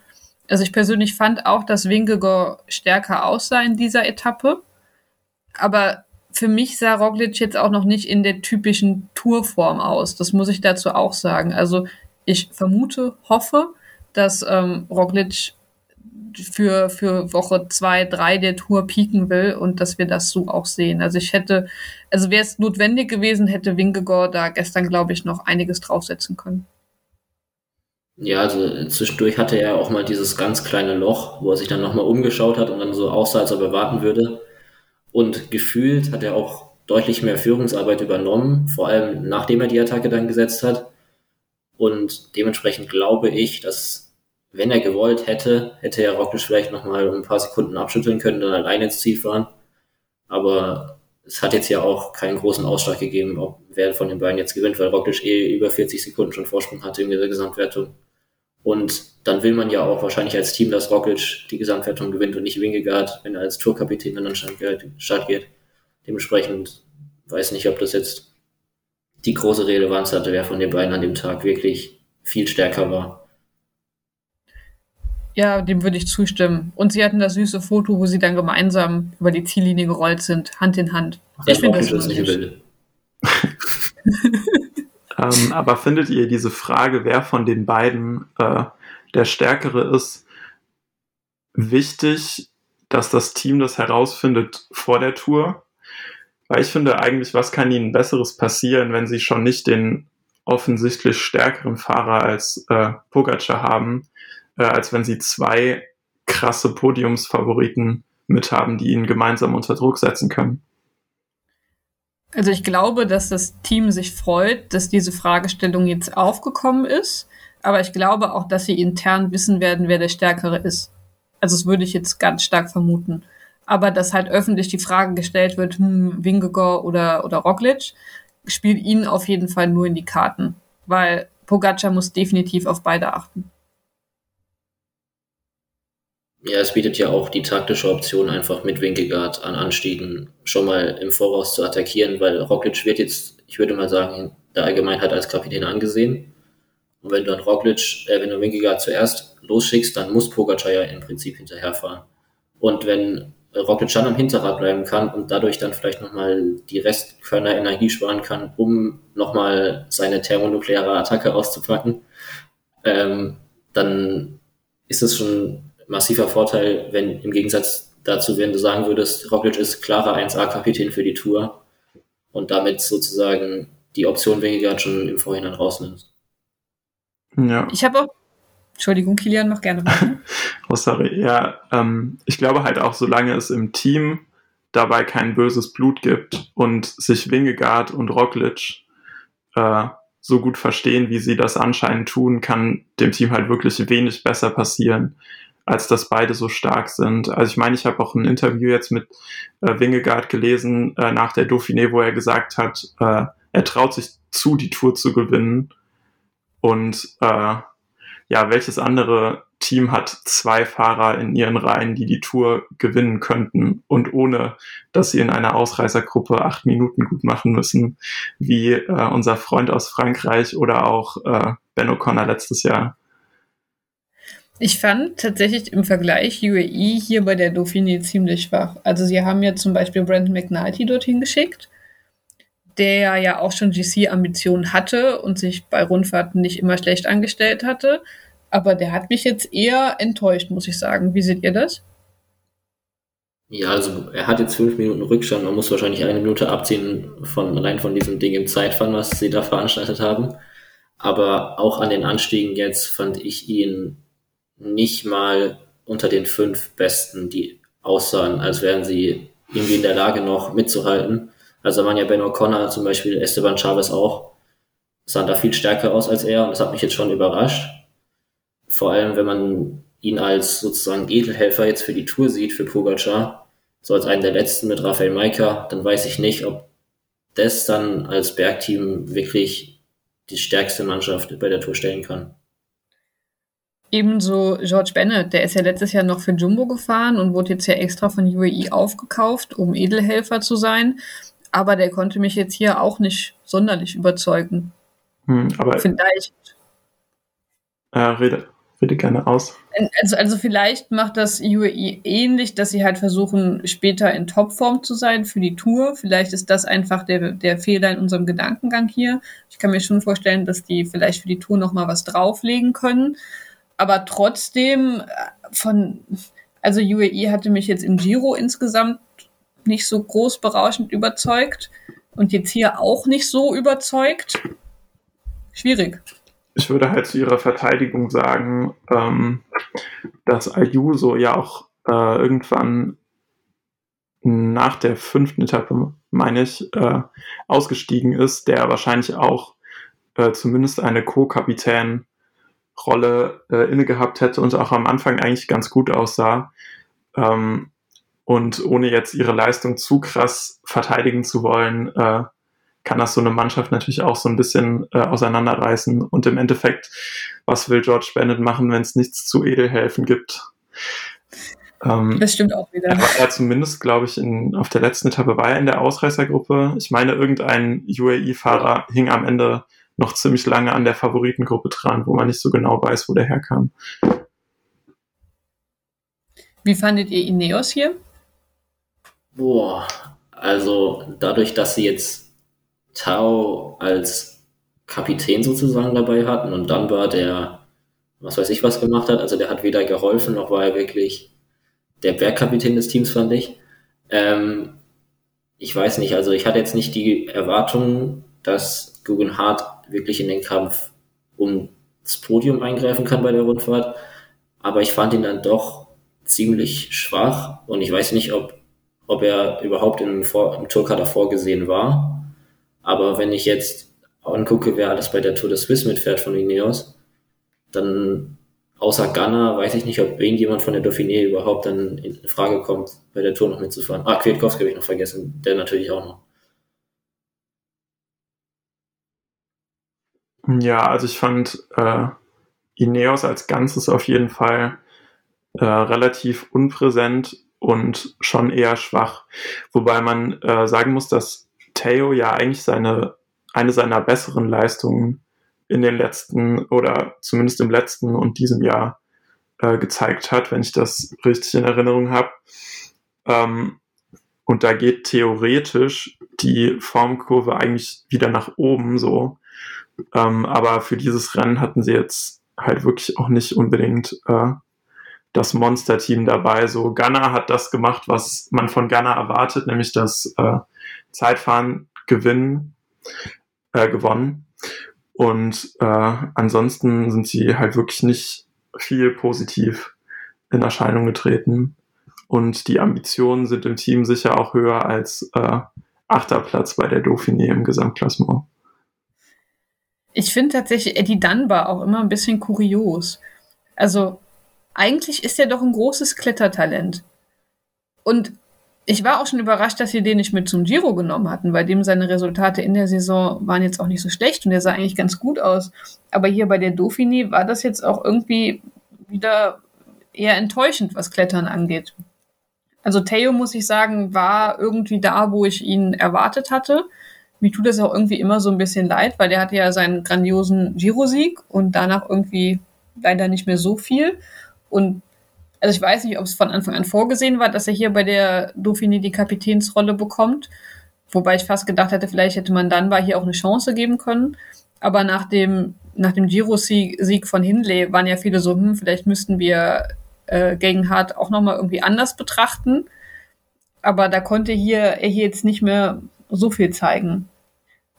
Also ich persönlich fand auch, dass Wingegaard stärker aussah in dieser Etappe. Aber für mich sah Roglic jetzt auch noch nicht in der typischen Tourform aus. Das muss ich dazu auch sagen. Also ich vermute, hoffe, dass ähm, Roglic für, für Woche zwei, drei der Tour pieken will und dass wir das so auch sehen. Also ich hätte, also wäre es notwendig gewesen, hätte Wingegaard da gestern, glaube ich, noch einiges draufsetzen können. Ja, also zwischendurch hatte er auch mal dieses ganz kleine Loch, wo er sich dann nochmal umgeschaut hat und dann so aussah, als ob er warten würde. Und gefühlt hat er auch deutlich mehr Führungsarbeit übernommen, vor allem nachdem er die Attacke dann gesetzt hat. Und dementsprechend glaube ich, dass, wenn er gewollt hätte, hätte er Roglic vielleicht nochmal ein paar Sekunden abschütteln können, dann alleine ins Ziel fahren. Aber es hat jetzt ja auch keinen großen Ausschlag gegeben, ob wer von den beiden jetzt gewinnt, weil Roglic eh über vierzig Sekunden schon Vorsprung hatte in der Gesamtwertung. Und dann will man ja auch wahrscheinlich als Team, dass Roglic die Gesamtwertung gewinnt und nicht Wingegaard, wenn er als Tourkapitän dann an den Start geht. Dementsprechend weiß nicht, ob das jetzt die große Relevanz hatte, wer von den beiden an dem Tag wirklich viel stärker war. Ja, dem würde ich zustimmen. Und sie hatten das süße Foto, wo sie dann gemeinsam über die Ziellinie gerollt sind, Hand in Hand. Ach, ich finde das lustig. Ähm, aber findet ihr diese Frage, wer von den beiden äh, der Stärkere ist, wichtig, dass das Team das herausfindet vor der Tour? Weil ich finde eigentlich, was kann ihnen Besseres passieren, wenn sie schon nicht den offensichtlich stärkeren Fahrer als äh, Pogacar haben, äh, als wenn sie zwei krasse Podiumsfavoriten mithaben, die ihn gemeinsam unter Druck setzen können? Also ich glaube, dass das Team sich freut, dass diese Fragestellung jetzt aufgekommen ist. Aber ich glaube auch, dass sie intern wissen werden, wer der Stärkere ist. Also das würde ich jetzt ganz stark vermuten. Aber dass halt öffentlich die Frage gestellt wird, hm, Wingegaard oder, oder Roglic, spielt ihnen auf jeden Fall nur in die Karten. Weil Pogacar muss definitiv auf beide achten. Ja, es bietet ja auch die taktische Option, einfach mit Wingegaard an Anstiegen schon mal im Voraus zu attackieren, weil Roglic wird jetzt, ich würde mal sagen, der Allgemeinheit als Kapitän angesehen. Und wenn du dann Roglic, äh, wenn du Wingegaard zuerst losschickst, dann muss Pogacar ja im Prinzip hinterherfahren. Und wenn Roglic dann am Hinterrad bleiben kann und dadurch dann vielleicht nochmal die Restkörner Energie sparen kann, um nochmal seine thermonukleare Attacke auszupacken, ähm, dann ist es schon massiver Vorteil, wenn im Gegensatz dazu, wenn du sagen würdest, Roglic ist klarer eins A Kapitän für die Tour und damit sozusagen die Option Wingegaard schon im Vorhinein rausnimmst. Ja. Ich habe auch, Entschuldigung, Kilian, mach gerne weiter. Oh, sorry. Ja, ähm, ich glaube halt auch, solange es im Team dabei kein böses Blut gibt und sich Wingegaard und Roglic äh, so gut verstehen, wie sie das anscheinend tun, kann dem Team halt wirklich wenig besser passieren, als dass beide so stark sind. Also ich meine, ich habe auch ein Interview jetzt mit äh, Wingegaard gelesen äh, nach der Dauphiné, wo er gesagt hat, äh, er traut sich zu, die Tour zu gewinnen. Und äh, ja, welches andere Team hat zwei Fahrer in ihren Reihen, die die Tour gewinnen könnten und ohne, dass sie in einer Ausreißergruppe acht Minuten gut machen müssen, wie äh, unser Freund aus Frankreich oder auch äh, Ben O'Connor letztes Jahr? Ich fand tatsächlich im Vergleich U A E hier bei der Dauphiné ziemlich schwach. Also sie haben ja zum Beispiel Brandon McNulty dorthin geschickt, der ja auch schon G C-Ambitionen hatte und sich bei Rundfahrten nicht immer schlecht angestellt hatte. Aber der hat mich jetzt eher enttäuscht, muss ich sagen. Wie seht ihr das? Ja, also er hat jetzt fünf Minuten Rückstand, man muss wahrscheinlich eine Minute abziehen von rein von diesem Ding im Zeitfahren, was sie da veranstaltet haben. Aber auch an den Anstiegen jetzt fand ich ihn nicht mal unter den fünf Besten, die aussahen, als wären sie irgendwie in der Lage noch mitzuhalten. Also da waren ja Ben O'Connor zum Beispiel, Esteban Chavez auch, sahen da viel stärker aus als er und das hat mich jetzt schon überrascht. Vor allem, wenn man ihn als sozusagen Edelhelfer jetzt für die Tour sieht, für Pogacar, so als einen der letzten mit Rafael Majka, dann weiß ich nicht, ob das dann als Bergteam wirklich die stärkste Mannschaft bei der Tour stellen kann. Ebenso George Bennett, der ist ja letztes Jahr noch für Jumbo gefahren und wurde jetzt ja extra von U A E aufgekauft, um Edelhelfer zu sein, aber der konnte mich jetzt hier auch nicht sonderlich überzeugen. Hm, aber vielleicht... Äh, rede. Bitte gerne aus. Also, also vielleicht macht das U A E ähnlich, dass sie halt versuchen, später in Topform zu sein für die Tour. Vielleicht ist das einfach der, der Fehler in unserem Gedankengang hier. Ich kann mir schon vorstellen, dass die vielleicht für die Tour nochmal was drauflegen können. Aber trotzdem von, also U A E hatte mich jetzt im Giro insgesamt nicht so groß berauschend überzeugt und jetzt hier auch nicht so überzeugt. Schwierig. Ich würde halt zu ihrer Verteidigung sagen, ähm, dass Ayuso ja auch äh, irgendwann nach der fünften Etappe, meine ich, äh, ausgestiegen ist, der wahrscheinlich auch äh, zumindest eine Co-Kapitän-Rolle äh, inne gehabt hätte und auch am Anfang eigentlich ganz gut aussah. Ähm, und ohne jetzt ihre Leistung zu krass verteidigen zu wollen, äh, kann das so eine Mannschaft natürlich auch so ein bisschen äh, auseinanderreißen. Und im Endeffekt, was will George Bennett machen, wenn es nichts zu Edelhelfen gibt? Ähm, das stimmt auch wieder. Er war ja zumindest, glaube ich, in, auf der letzten Etappe war er in der Ausreißergruppe. Ich meine, irgendein U A E-Fahrer hing am Ende noch ziemlich lange an der Favoritengruppe dran, wo man nicht so genau weiß, wo der herkam. Wie fandet ihr Ineos hier? Boah, also dadurch, dass sie jetzt Tao als Kapitän sozusagen dabei hatten und Dunbar, der was weiß ich was gemacht hat, also der hat weder geholfen, noch war er wirklich der Bergkapitän des Teams, fand ich. Ähm, ich weiß nicht, also ich hatte jetzt nicht die Erwartung, dass Guggen Hart wirklich in den Kampf ums Podium eingreifen kann bei der Rundfahrt, aber ich fand ihn dann doch ziemlich schwach und ich weiß nicht, ob, ob er überhaupt im, Vor- im Tourkader vorgesehen war. Aber wenn ich jetzt angucke, wer alles bei der Tour de Suisse mitfährt von Ineos, dann außer Ganna weiß ich nicht, ob irgendjemand von der Dauphiné überhaupt dann in Frage kommt, bei der Tour noch mitzufahren. Ah, Kwiatkowski habe ich noch vergessen, der natürlich auch noch. Ja, also ich fand äh, Ineos als Ganzes auf jeden Fall äh, relativ unpräsent und schon eher schwach. Wobei man äh, sagen muss, dass Theo ja eigentlich seine, eine seiner besseren Leistungen in den letzten oder zumindest im letzten und diesem Jahr äh, gezeigt hat, wenn ich das richtig in Erinnerung habe. Ähm, und da geht theoretisch die Formkurve eigentlich wieder nach oben so. Ähm, aber für dieses Rennen hatten sie jetzt halt wirklich auch nicht unbedingt äh, das Monster-Team dabei. So, Ganna hat das gemacht, was man von Ganna erwartet, nämlich das äh, Zeitfahren gewinnen, äh, gewonnen. Und äh, ansonsten sind sie halt wirklich nicht viel positiv in Erscheinung getreten. Und die Ambitionen sind im Team sicher auch höher als äh, achter Platz bei der Dauphiné im Gesamtklassement. Ich finde tatsächlich Eddie Dunbar auch immer ein bisschen kurios. Also eigentlich ist er doch ein großes Klettertalent. Und ich war auch schon überrascht, dass sie den nicht mit zum Giro genommen hatten, weil dem seine Resultate in der Saison waren jetzt auch nicht so schlecht und er sah eigentlich ganz gut aus. Aber hier bei der Dauphiné war das jetzt auch irgendwie wieder eher enttäuschend, was Klettern angeht. Also Theo, muss ich sagen, war irgendwie da, wo ich ihn erwartet hatte. Mir tut das auch irgendwie immer so ein bisschen leid, weil der hatte ja seinen grandiosen Giro-Sieg und danach irgendwie leider nicht mehr so viel. Und also ich weiß nicht, ob es von Anfang an vorgesehen war, dass er hier bei der Dauphiné die Kapitänsrolle bekommt. Wobei ich fast gedacht hätte, vielleicht hätte man Dunbar hier auch eine Chance geben können. Aber nach dem, nach dem Giro-Sieg von Hindley waren ja viele so, hm, vielleicht müssten wir äh, Geoghegan Hart auch nochmal irgendwie anders betrachten. aber da konnte hier er hier jetzt nicht mehr so viel zeigen.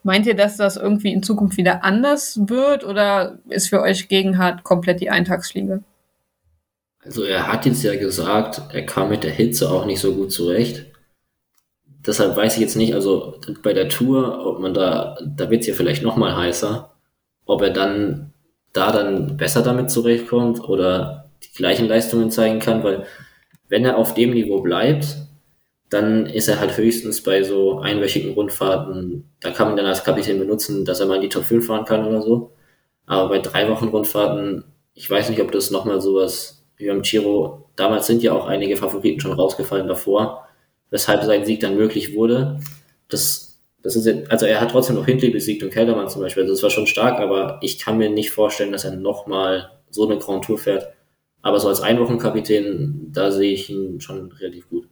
Meint ihr, dass das irgendwie in Zukunft wieder anders wird oder ist für euch Gegenhardt komplett die Eintagsfliege? Also er hat jetzt ja gesagt, er kam mit der Hitze auch nicht so gut zurecht. Deshalb weiß ich jetzt nicht, also bei der Tour, ob man da, da wird es ja vielleicht nochmal heißer, ob er dann da dann besser damit zurechtkommt oder die gleichen Leistungen zeigen kann, weil wenn er auf dem Niveau bleibt, dann ist er halt höchstens bei so einwöchigen Rundfahrten, da kann man dann als Kapitän benutzen, dass er mal in die Top fünf fahren kann oder so. Aber bei drei Wochen Rundfahrten, ich weiß nicht, ob das nochmal sowas wie beim Giro, damals sind ja auch einige Favoriten schon rausgefallen davor, weshalb sein Sieg dann möglich wurde. Das, das ist, also er hat trotzdem noch Hindley besiegt und Keldermann zum Beispiel, also das war schon stark, aber ich kann mir nicht vorstellen, dass er nochmal so eine Grand Tour fährt. Aber so als Einwochenkapitän, da sehe ich ihn schon relativ gut.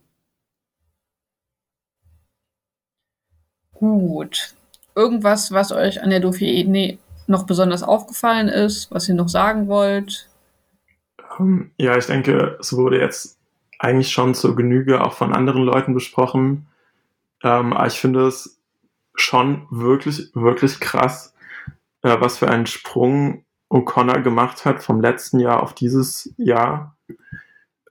Gut. Irgendwas, was euch an der Dauphiné noch besonders aufgefallen ist, was ihr noch sagen wollt? Um, ja, ich denke, es wurde jetzt eigentlich schon zur Genüge auch von anderen Leuten besprochen. Ähm, aber ich finde es schon wirklich, wirklich krass, äh, was für einen Sprung O'Connor gemacht hat vom letzten Jahr auf dieses Jahr,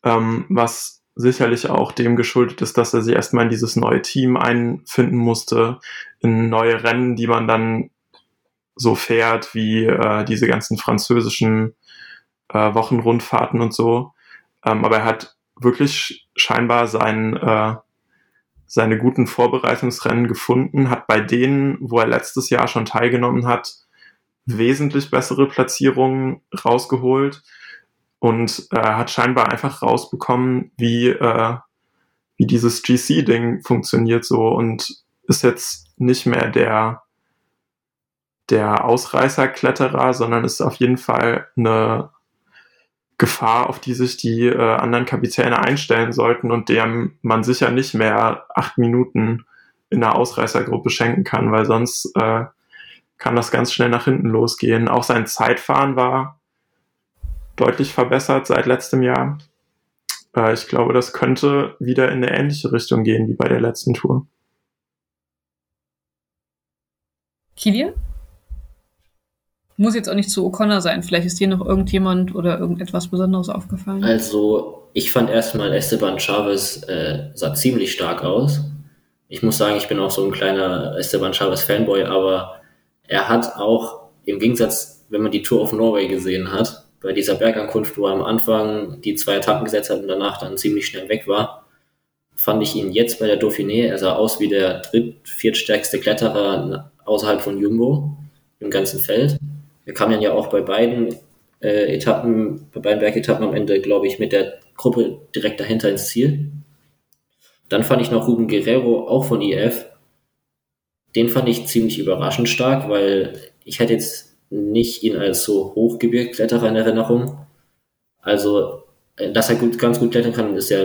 ähm, was sicherlich auch dem geschuldet ist, dass er sich erstmal in dieses neue Team einfinden musste, in neue Rennen, die man dann so fährt, wie äh, diese ganzen französischen äh, Wochenrundfahrten und so. Ähm, aber er hat wirklich scheinbar sein, äh, seine guten Vorbereitungsrennen gefunden, hat bei denen, wo er letztes Jahr schon teilgenommen hat, wesentlich bessere Platzierungen rausgeholt. Und äh, hat scheinbar einfach rausbekommen, wie, äh, wie dieses G C-Ding funktioniert so und ist jetzt nicht mehr der, der Ausreißerkletterer, sondern ist auf jeden Fall eine Gefahr, auf die sich die äh, anderen Kapitäne einstellen sollten und dem man sicher nicht mehr acht Minuten in einer Ausreißergruppe schenken kann, weil sonst äh, kann das ganz schnell nach hinten losgehen. Auch sein Zeitfahren war deutlich verbessert seit letztem Jahr. Äh, ich glaube, das könnte wieder in eine ähnliche Richtung gehen wie bei der letzten Tour. Kilian? Muss jetzt auch nicht zu O'Connor sein. Vielleicht ist dir noch irgendjemand oder irgendetwas Besonderes aufgefallen. Also, ich fand erstmal Esteban Chavez äh, sah ziemlich stark aus. Ich muss sagen, ich bin auch so ein kleiner Esteban Chavez-Fanboy, aber er hat auch im Gegensatz, wenn man die Tour of Norway gesehen hat, bei dieser Bergankunft, wo er am Anfang die zwei Etappen gesetzt hat und danach dann ziemlich schnell weg war, fand ich ihn jetzt bei der Dauphiné, er sah aus wie der dritt-, viertstärkste Kletterer außerhalb von Jumbo im ganzen Feld. Er kam dann ja auch bei beiden äh, Etappen, bei beiden Bergetappen am Ende, glaube ich, mit der Gruppe direkt dahinter ins Ziel. Dann fand ich noch Ruben Guerrero, auch von I F. Den fand ich ziemlich überraschend stark, weil ich hätte jetzt nicht ihn als so Hochgebirgskletterer in Erinnerung. Also, dass er gut, ganz gut klettern kann, ist ja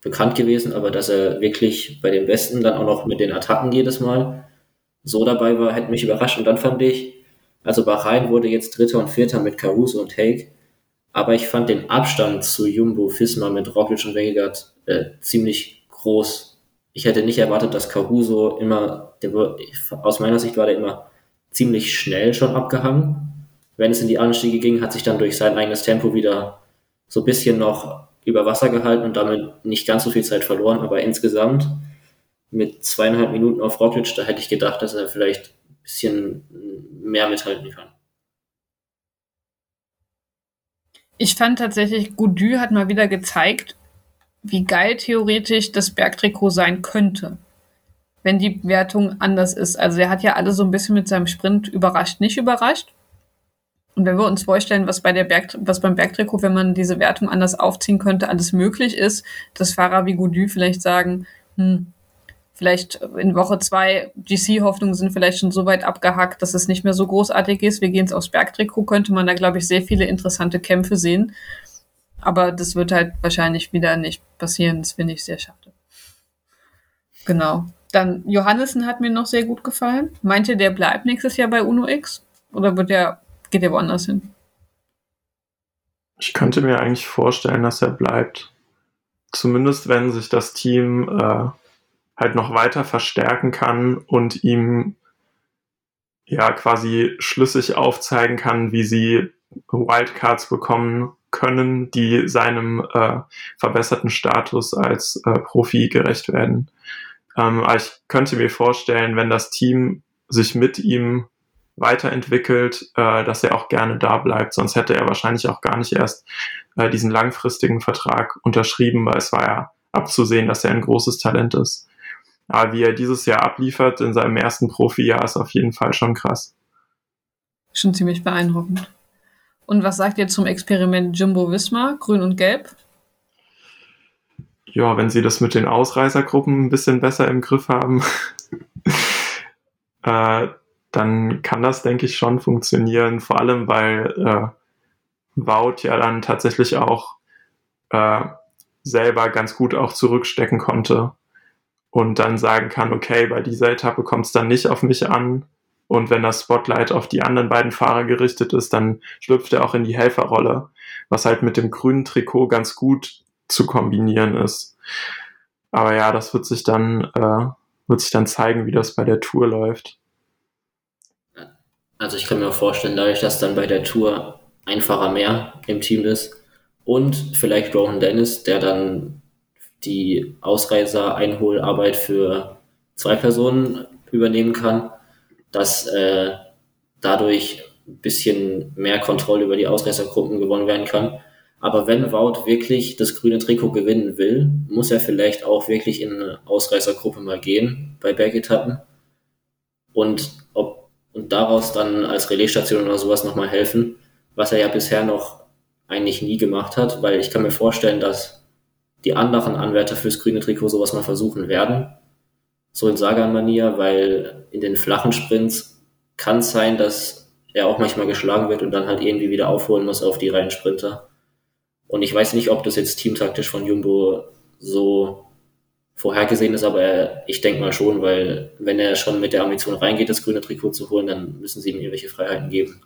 bekannt gewesen, aber dass er wirklich bei den Besten dann auch noch mit den Attacken jedes Mal so dabei war, hätte mich überrascht. Und dann fand ich, also Bahrain wurde jetzt Dritter und Vierter mit Caruso und Haig, aber ich fand den Abstand zu Jumbo-Visma mit Roglic und Wingegaard äh, ziemlich groß. Ich hätte nicht erwartet, dass Caruso immer, der, aus meiner Sicht war der immer ziemlich schnell schon abgehangen. Wenn es in die Anstiege ging, hat sich dann durch sein eigenes Tempo wieder so ein bisschen noch über Wasser gehalten und damit nicht ganz so viel Zeit verloren, aber insgesamt mit zweieinhalb Minuten auf Roglic, da hätte ich gedacht, dass er vielleicht ein bisschen mehr mithalten kann. Ich fand tatsächlich, Gaudu hat mal wieder gezeigt, wie geil theoretisch das Bergtrikot sein könnte, wenn die Wertung anders ist. Also er hat ja alle so ein bisschen mit seinem Sprint überrascht, nicht überrascht. Und wenn wir uns vorstellen, was bei der Berg, was beim Bergtrikot, wenn man diese Wertung anders aufziehen könnte, alles möglich ist, dass Fahrer wie Gaudu vielleicht sagen, hm, vielleicht in Woche zwei, G C-Hoffnungen sind vielleicht schon so weit abgehackt, dass es nicht mehr so großartig ist. Wir gehen es aufs Bergtrikot, könnte man da, glaube ich, sehr viele interessante Kämpfe sehen. Aber das wird halt wahrscheinlich wieder nicht passieren. Das finde ich sehr schade. Genau. Dann Johannessen hat mir noch sehr gut gefallen. Meint ihr, der bleibt nächstes Jahr bei Uno X? Oder wird der, geht der woanders hin? Ich könnte mir eigentlich vorstellen, dass er bleibt. zumindest wenn sich das Team äh, halt noch weiter verstärken kann und ihm ja quasi schlüssig aufzeigen kann, wie sie Wildcards bekommen können, die seinem äh, verbesserten Status als äh, Profi gerecht werden. Ähm, aber ich könnte mir vorstellen, wenn das Team sich mit ihm weiterentwickelt, äh, dass er auch gerne da bleibt. Sonst hätte er wahrscheinlich auch gar nicht erst äh, diesen langfristigen Vertrag unterschrieben, weil es war ja abzusehen, dass er ein großes Talent ist. Aber wie er dieses Jahr abliefert in seinem ersten Profijahr, ist auf jeden Fall schon krass. Schon ziemlich beeindruckend. Und was sagt ihr zum Experiment Jumbo-Visma, Grün und Gelb? Ja, wenn sie das mit den Ausreißergruppen ein bisschen besser im Griff haben, äh, dann kann das, denke ich, schon funktionieren. Vor allem, weil äh, Wout ja dann tatsächlich auch äh, selber ganz gut auch zurückstecken konnte und dann sagen kann, okay, bei dieser Etappe kommt es dann nicht auf mich an. Und wenn das Spotlight auf die anderen beiden Fahrer gerichtet ist, dann schlüpft er auch in die Helferrolle, was halt mit dem grünen Trikot ganz gut zu kombinieren ist. Aber ja, das wird sich dann, äh, wird sich dann zeigen, wie das bei der Tour läuft. Also ich kann mir vorstellen, dadurch, dass dann bei der Tour ein Fahrer mehr im Team ist und vielleicht Rohan Dennis, der dann die Ausreißer-Einholarbeit für zwei Personen übernehmen kann, dass äh, dadurch ein bisschen mehr Kontrolle über die Ausreißergruppen gewonnen werden kann. Aber wenn Wout wirklich das grüne Trikot gewinnen will, muss er vielleicht auch wirklich in eine Ausreißergruppe mal gehen bei Bergetappen und, ob, und daraus dann als Relaisstation oder sowas nochmal helfen, was er ja bisher noch eigentlich nie gemacht hat, weil ich kann mir vorstellen, dass die anderen Anwärter fürs grüne Trikot sowas mal versuchen werden. So in Sagan-Manier, weil in den flachen Sprints kann es sein, dass er auch manchmal geschlagen wird und dann halt irgendwie wieder aufholen muss auf die reinen Sprinter. Und ich weiß nicht, ob das jetzt teamtaktisch von Jumbo so vorhergesehen ist, aber ich denke mal schon, weil wenn er schon mit der Ambition reingeht, das grüne Trikot zu holen, dann müssen sie ihm irgendwelche Freiheiten geben.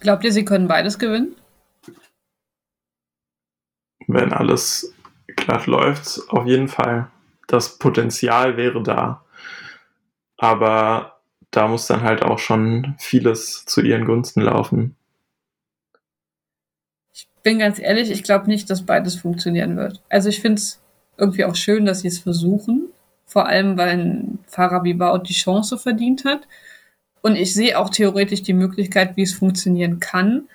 Glaubt ihr, sie können beides gewinnen? Wenn alles glatt läuft, auf jeden Fall. Das Potenzial wäre da, aber da muss dann halt auch schon vieles zu ihren Gunsten laufen. Ich bin ganz ehrlich, ich glaube nicht, dass beides funktionieren wird. Also ich finde es irgendwie auch schön, dass sie es versuchen, vor allem weil ein Fahrer wie Wout die Chance verdient hat und ich sehe auch theoretisch die Möglichkeit, wie es funktionieren kann.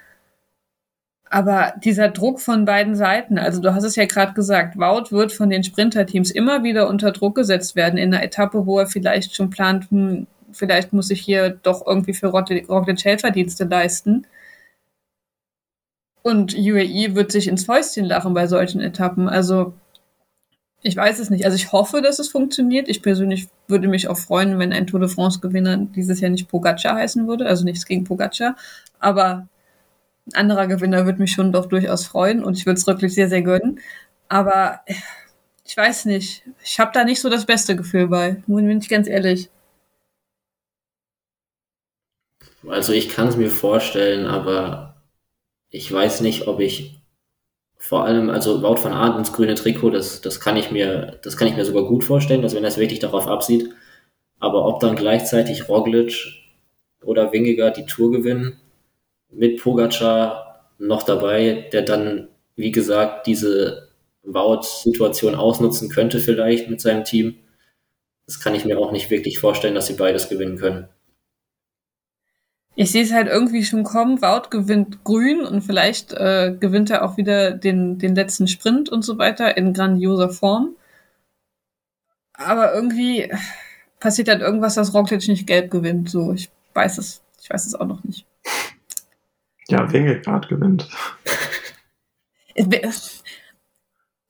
Aber dieser Druck von beiden Seiten, also du hast es ja gerade gesagt, Wout wird von den Sprinterteams immer wieder unter Druck gesetzt werden in einer Etappe, wo er vielleicht schon plant, hm, vielleicht muss ich hier doch irgendwie für Roglic Helferdienste leisten. Und U A E wird sich ins Fäustchen lachen bei solchen Etappen. Also ich weiß es nicht. Also ich hoffe, dass es funktioniert. Ich persönlich würde mich auch freuen, wenn ein Tour de France-Gewinner dieses Jahr nicht Pogacar heißen würde. Also nichts gegen Pogacar, aber ein anderer Gewinner würde mich schon doch durchaus freuen und ich würde es wirklich sehr, sehr gönnen. Aber ich weiß nicht. Ich habe da nicht so das beste Gefühl bei. Nun bin ich ganz ehrlich. Also ich kann es mir vorstellen, aber ich weiß nicht, ob ich vor allem, also Wout van Aert ins grüne Trikot, das, das kann ich mir, das kann ich mir sogar gut vorstellen, dass wenn er es wirklich darauf absieht. Aber ob dann gleichzeitig Roglic oder Wingegaard die Tour gewinnen, mit Pogacar noch dabei, der dann, wie gesagt, diese Wout-Situation ausnutzen könnte vielleicht mit seinem Team. Das kann ich mir auch nicht wirklich vorstellen, dass sie beides gewinnen können. Ich sehe es halt irgendwie schon kommen. Wout gewinnt grün und vielleicht äh, gewinnt er auch wieder den, den letzten Sprint und so weiter in grandioser Form. Aber irgendwie passiert halt irgendwas, dass Roglic nicht gelb gewinnt. So, ich weiß es. Ich weiß es auch noch nicht. Ja, Wingegaard gewinnt.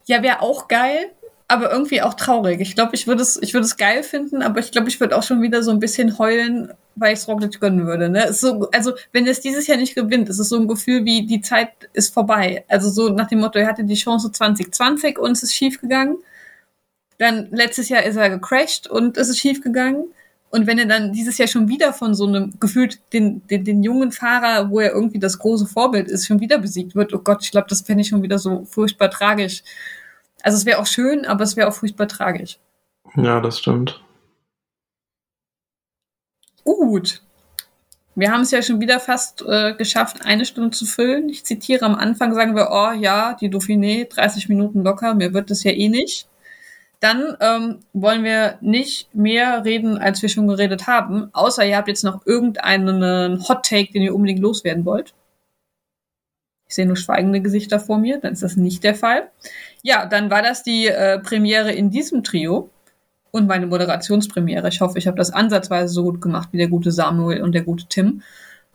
Ja, wäre auch geil, aber irgendwie auch traurig. Ich glaube, ich würde es, ich würde es geil finden, aber ich glaube, ich würde auch schon wieder so ein bisschen heulen, weil ich es Roglic gönnen würde. Ne? Ist so, also wenn es dieses Jahr nicht gewinnt, ist es so ein Gefühl wie, die Zeit ist vorbei. Also so nach dem Motto, er hatte die Chance zwanzig zwanzig und es ist schief gegangen. Dann letztes Jahr ist er gecrashed und es ist schief gegangen. Und wenn er dann dieses Jahr schon wieder von so einem, gefühlt den, den, den jungen Fahrer, wo er irgendwie das große Vorbild ist, schon wieder besiegt wird, oh Gott, ich glaube, das fände ich schon wieder so furchtbar tragisch. Also es wäre auch schön, aber es wäre auch furchtbar tragisch. Ja, das stimmt. Gut. Wir haben es ja schon wieder fast äh, geschafft, eine Stunde zu füllen. Ich zitiere, am Anfang sagen wir, oh ja, die Dauphiné, dreißig Minuten locker, mir wird das ja eh nicht. Dann ähm, wollen wir nicht mehr reden, als wir schon geredet haben, außer ihr habt jetzt noch irgendeinen Hot-Take, den ihr unbedingt loswerden wollt. Ich sehe nur schweigende Gesichter vor mir, dann ist das nicht der Fall. Ja, dann war das die äh, Premiere in diesem Trio. Und meine Moderationspremiere. Ich hoffe, ich habe das ansatzweise so gut gemacht wie der gute Samuel und der gute Tim.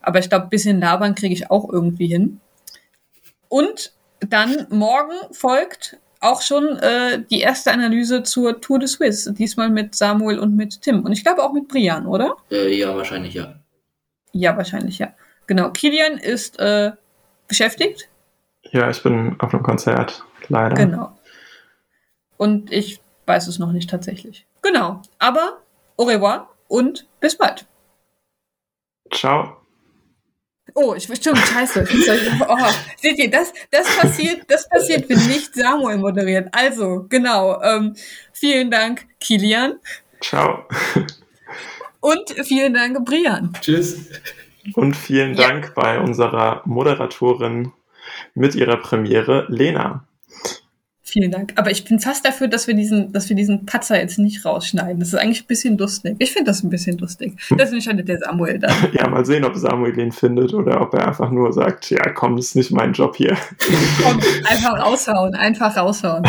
Aber ich glaube, ein bisschen labern kriege ich auch irgendwie hin. Und dann morgen folgt auch schon äh, die erste Analyse zur Tour de Suisse. Diesmal mit Samuel und mit Tim. Und ich glaube auch mit Brian, oder? Äh, ja, wahrscheinlich ja. Ja, wahrscheinlich ja. Genau. Kilian ist äh, beschäftigt. Ja, ich bin auf einem Konzert, leider. Genau. Und ich weiß es noch nicht tatsächlich. Genau. Aber au revoir und bis bald. Ciao. Oh, ich stimmt, scheiße. Oh, seht ihr, das, das passiert, das passiert, wenn nicht Samuel moderiert. Also, genau. Ähm, vielen Dank, Kilian. Ciao. Und vielen Dank, Brian. Tschüss. Und vielen Dank ja. bei unserer Moderatorin mit ihrer Premiere, Lena. Vielen Dank. Aber ich bin fast dafür, dass wir diesen, dass wir diesen Patzer jetzt nicht rausschneiden. Das ist eigentlich ein bisschen lustig. Ich finde das ein bisschen lustig. Deswegen schneidet der Samuel da. Ja, mal sehen, ob Samuel den findet oder ob er einfach nur sagt, ja komm, das ist nicht mein Job hier. Komm, einfach raushauen, einfach raushauen.